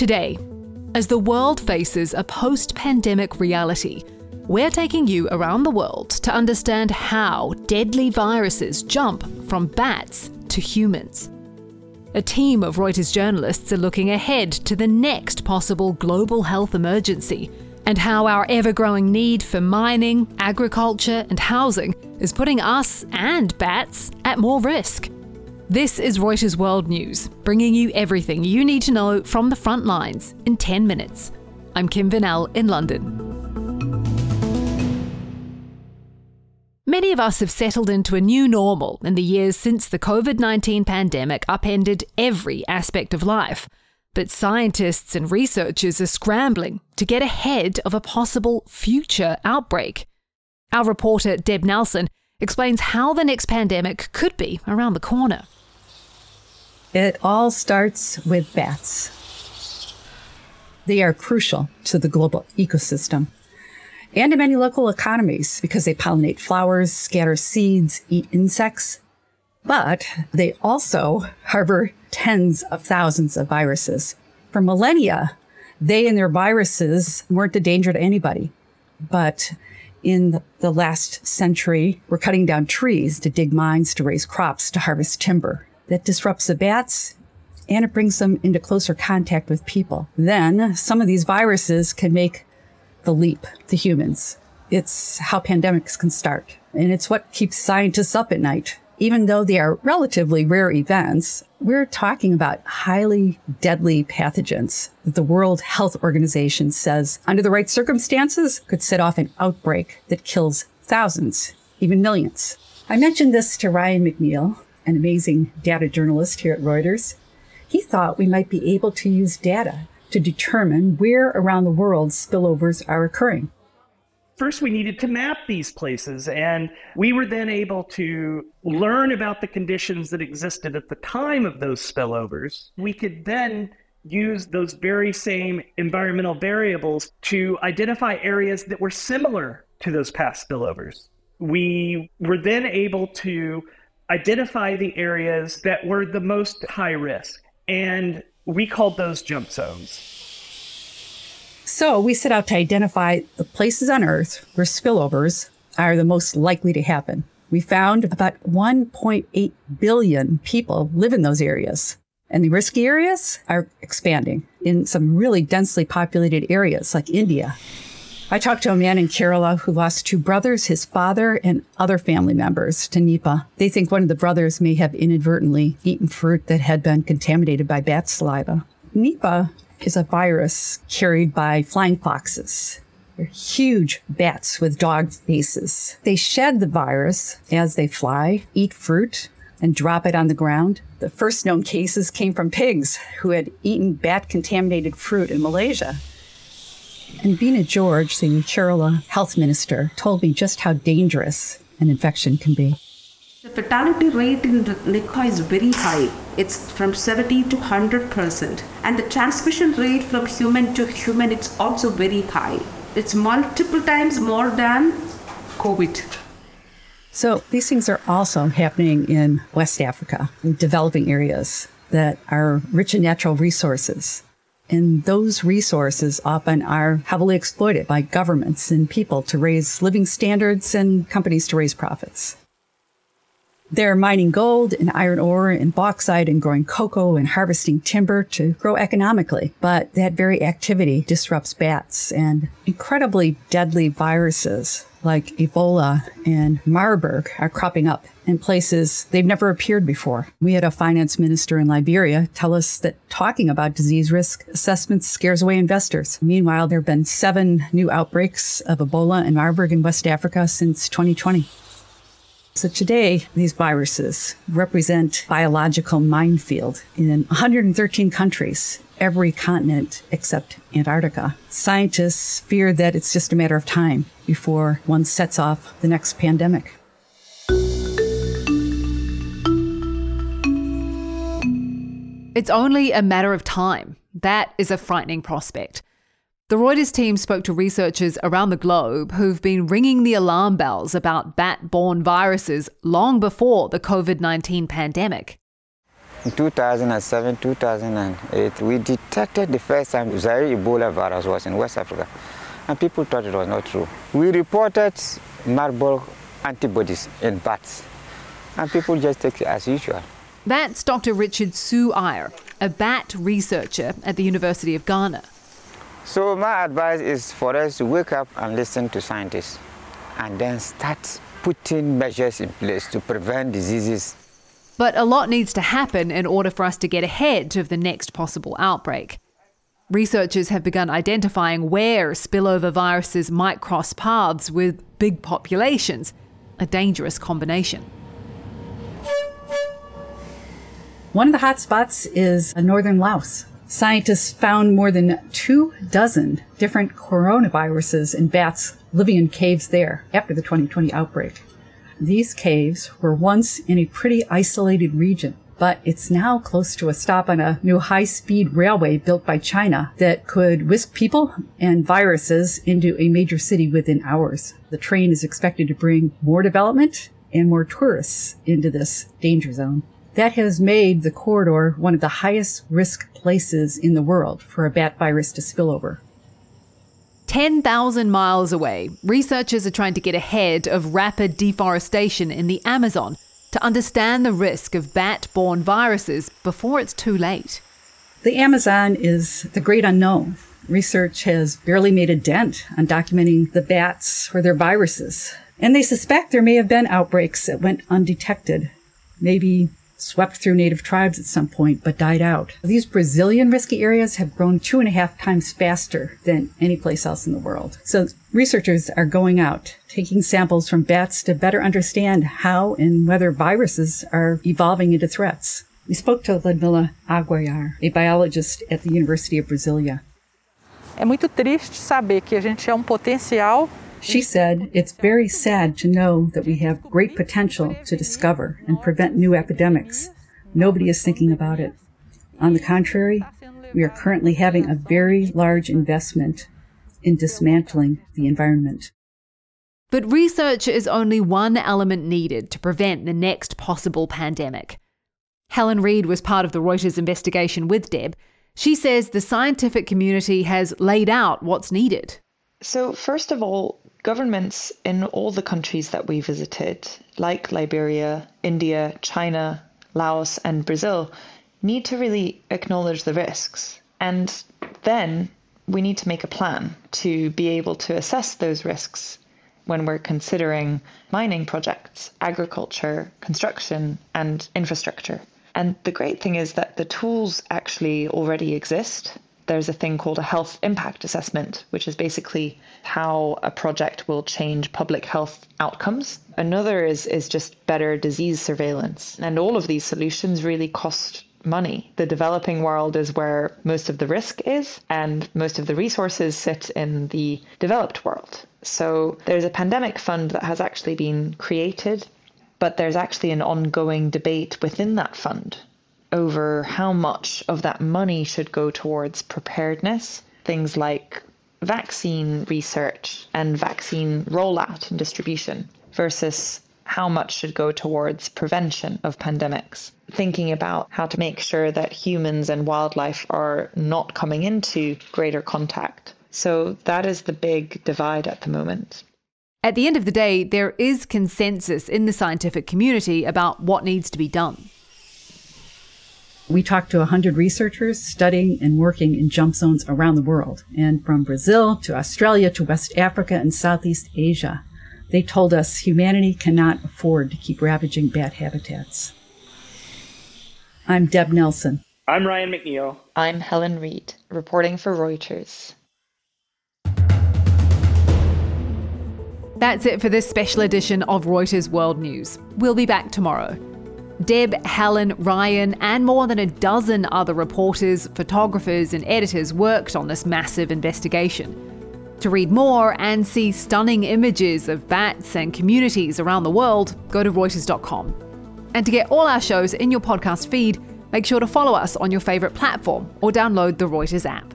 Today, as the world faces a post-pandemic reality, we're taking you around the world to understand how deadly viruses jump from bats to humans. A team of Reuters journalists are looking ahead to the next possible global health emergency and how our ever-growing need for mining, agriculture and housing is putting us and bats at more risk. This is Reuters World News, bringing you everything you need to know from the front lines in 10 minutes. I'm Kim Vinnell in London. Many of us have settled into a new normal in the years since the COVID-19 pandemic upended every aspect of life. But scientists and researchers are scrambling to get ahead of a possible future outbreak. Our reporter Deb Nelson explains how the next pandemic could be around the corner. It all starts with bats. They are crucial to the global ecosystem and in many local economies because they pollinate flowers, scatter seeds, eat insects, but they also harbor tens of thousands of viruses. For millennia, they and their viruses weren't a danger to anybody. But in the last century, we're cutting down trees to dig mines, to raise crops, to harvest timber. That disrupts the bats, and it brings them into closer contact with people. Then some of these viruses can make the leap to humans. It's how pandemics can start. And it's what keeps scientists up at night. Even though they are relatively rare events, we're talking about highly deadly pathogens that the World Health Organization says, under the right circumstances, could set off an outbreak that kills thousands, even millions. I mentioned this to Ryan McNeil, an amazing data journalist here at Reuters. He thought we might be able to use data to determine where around the world spillovers are occurring. First, we needed to map these places, and we were then able to learn about the conditions that existed at the time of those spillovers. We could then use those very same environmental variables to identify areas that were similar to those past spillovers. We were then able to identify the areas that were the most high risk, and we called those jump zones. So we set out to identify the places on Earth where spillovers are the most likely to happen. We found about 1.8 billion people live in those areas. And the risky areas are expanding in some really densely populated areas like India. I talked to a man in Kerala who lost two brothers, his father, and other family members to Nipah. They think one of the brothers may have inadvertently eaten fruit that had been contaminated by bat saliva. Nipah is a virus carried by flying foxes. They're huge bats with dog faces. They shed the virus as they fly, eat fruit, and drop it on the ground. The first known cases came from pigs who had eaten bat-contaminated fruit in Malaysia. And Bina George, the Chirula health minister, told me just how dangerous an infection can be. The fatality rate in Nipah is very high. It's from 70% to 100%. And the transmission rate from human to human, it's also very high. It's multiple times more than COVID. So these things are also happening in West Africa, in developing areas that are rich in natural resources. And those resources often are heavily exploited by governments and people to raise living standards and companies to raise profits. They're mining gold and iron ore and bauxite and growing cocoa and harvesting timber to grow economically. But that very activity disrupts bats and incredibly deadly viruses like Ebola and Marburg are cropping up in places they've never appeared before. We had a finance minister in Liberia tell us that talking about disease risk assessments scares away investors. Meanwhile, there have been 7 new outbreaks of Ebola and Marburg in West Africa since 2020. So today, these viruses represent biological minefield in 113 countries, every continent except Antarctica. Scientists fear that it's just a matter of time before one sets off the next pandemic. It's only a matter of time. That is a frightening prospect. The Reuters team spoke to researchers around the globe who've been ringing the alarm bells about bat-borne viruses long before the COVID-19 pandemic. In 2007, 2008, we detected the first time Zaire Ebola virus was in West Africa, and people thought it was not true. We reported Marburg antibodies in bats, and people just take it as usual. That's Dr. Richard Suire, a bat researcher at the University of Ghana. So my advice is for us to wake up and listen to scientists, and then start putting measures in place to prevent diseases. But a lot needs to happen in order for us to get ahead of the next possible outbreak. Researchers have begun identifying where spillover viruses might cross paths with big populations, a dangerous combination. One of the hot spots is northern Laos. Scientists found more than 24 different coronaviruses in bats living in caves there after the 2020 outbreak. These caves were once in a pretty isolated region, but it's now close to a stop on a new high-speed railway built by China that could whisk people and viruses into a major city within hours. The train is expected to bring more development and more tourists into this danger zone. That has made the corridor one of the highest-risk places in the world for a bat virus to spill over. 10,000 miles away, researchers are trying to get ahead of rapid deforestation in the Amazon to understand the risk of bat-borne viruses before it's too late. The Amazon is the great unknown. Research has barely made a dent on documenting the bats or their viruses, and they suspect there may have been outbreaks that went undetected, maybe swept through native tribes at some point, but died out. These Brazilian risky areas have grown 2.5 times faster than any place else in the world. So researchers are going out, taking samples from bats to better understand how and whether viruses are evolving into threats. We spoke to Ludmilla Aguiar, a biologist at the University of Brasilia. She said, it's very sad to know that we have great potential to discover and prevent new epidemics. Nobody is thinking about it. On the contrary, we are currently having a very large investment in dismantling the environment. But research is only one element needed to prevent the next possible pandemic. Helen Reed was part of the Reuters investigation with Deb. She says the scientific community has laid out what's needed. So first of all, governments in all the countries that we visited, like Liberia, India, China, Laos and Brazil, need to really acknowledge the risks. And then we need to make a plan to be able to assess those risks when we're considering mining projects, agriculture, construction and infrastructure. And the great thing is that the tools actually already exist. There's a thing called a health impact assessment, which is basically how a project will change public health outcomes. Another is just better disease surveillance. And all of these solutions really cost money. The developing world is where most of the risk is, and most of the resources sit in the developed world. So there's a pandemic fund that has actually been created, but there's actually an ongoing debate within that fund over how much of that money should go towards preparedness, things like vaccine research and vaccine rollout and distribution, versus how much should go towards prevention of pandemics, thinking about how to make sure that humans and wildlife are not coming into greater contact. So that is the big divide at the moment. At the end of the day, there is consensus in the scientific community about what needs to be done. We talked to 100 researchers studying and working in jump zones around the world, and from Brazil to Australia to West Africa and Southeast Asia. They told us humanity cannot afford to keep ravaging bat habitats. I'm Deb Nelson. I'm Ryan McNeil. I'm Helen Reed, reporting for Reuters. That's it for this special edition of Reuters World News. We'll be back tomorrow. Deb, Helen, Ryan, and more than 12 other reporters, photographers, and editors worked on this massive investigation. To read more and see stunning images of bats and communities around the world, go to Reuters.com. And to get all our shows in your podcast feed, make sure to follow us on your favourite platform or download the Reuters app.